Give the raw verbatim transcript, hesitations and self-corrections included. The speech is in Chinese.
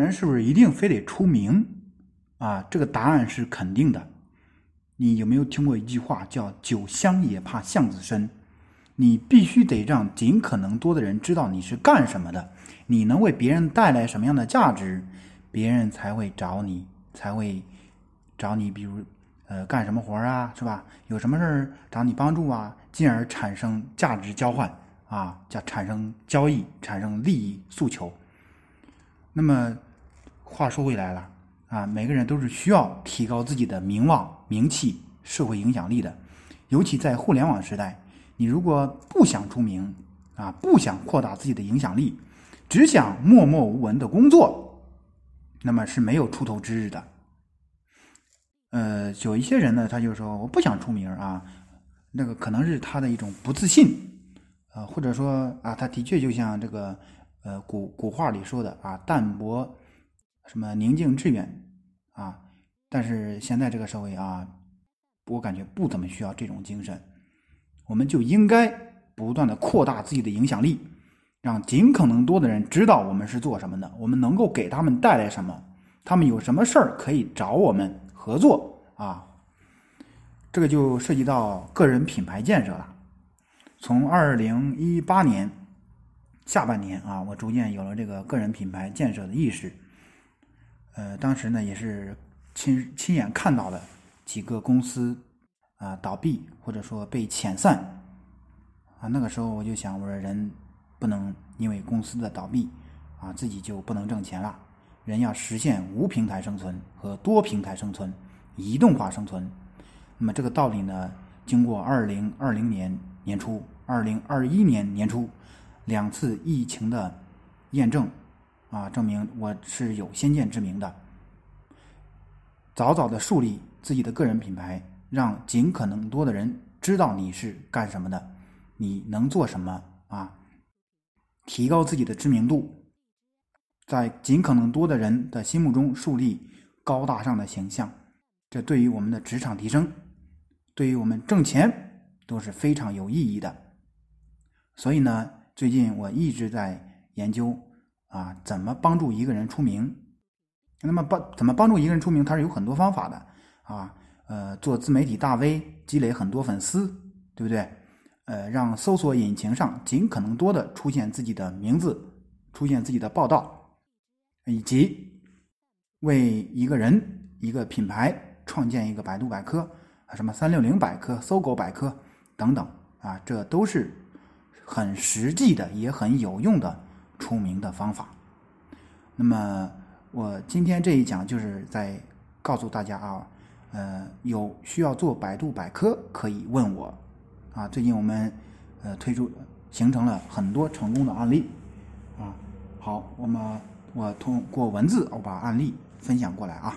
人是不是一定非得出名啊？这个答案是肯定的。你有没有听过一句话叫酒香也怕巷子深？你必须得让尽可能多的人知道你是干什么的，你能为别人带来什么样的价值，别人才会找你，才会找你，比如呃干什么活啊，是吧？有什么事儿找你帮助啊，进而产生价值交换啊，叫产生交易，产生利益诉求。那么话说回来了啊，每个人都是需要提高自己的名望、名气、社会影响力的，尤其在互联网时代。你如果不想出名啊，不想扩大自己的影响力，只想默默无闻的工作，那么是没有出头之日的。呃，有一些人呢，他就说我不想出名啊，那个可能是他的一种不自信啊、呃，或者说啊，他的确就像这个呃古古话里说的啊，淡泊什么宁静致远啊。但是现在这个社会啊，我感觉不怎么需要这种精神。我们就应该不断的扩大自己的影响力，让尽可能多的人知道我们是做什么的，我们能够给他们带来什么，他们有什么事儿可以找我们合作啊。这个就涉及到个人品牌建设了。从二零一八年下半年啊，我逐渐有了这个个人品牌建设的意识。呃，当时呢也是亲亲眼看到了几个公司啊，倒闭或者说被遣散啊，那个时候我就想，我说人不能因为公司的倒闭啊，自己就不能挣钱了。人要实现无平台生存和多平台生存、移动化生存。那么这个道理呢，经过二零二零年年初、二零二一年年初两次疫情的验证啊，证明我是有先见之明的。早早的树立自己的个人品牌，让尽可能多的人知道你是干什么的，你能做什么啊？提高自己的知名度，在尽可能多的人的心目中树立高大上的形象，这对于我们的职场提升，对于我们挣钱都是非常有意义的。所以呢，最近我一直在研究啊，怎么帮助一个人出名。那么帮怎么帮助一个人出名，它是有很多方法的啊。呃，做自媒体大 V， 积累很多粉丝，对不对？呃，让搜索引擎上尽可能多的出现自己的名字，出现自己的报道，以及为一个人、一个品牌创建一个百度百科，什么三六零百科、搜狗百科等等啊，这都是很实际的，也很有用的出名的方法。那么我今天这一讲就是在告诉大家啊。呃，有需要做百度百科可以问我啊。最近我们呃推出形成了很多成功的案例啊。好，我们我通过文字我把案例分享过来啊。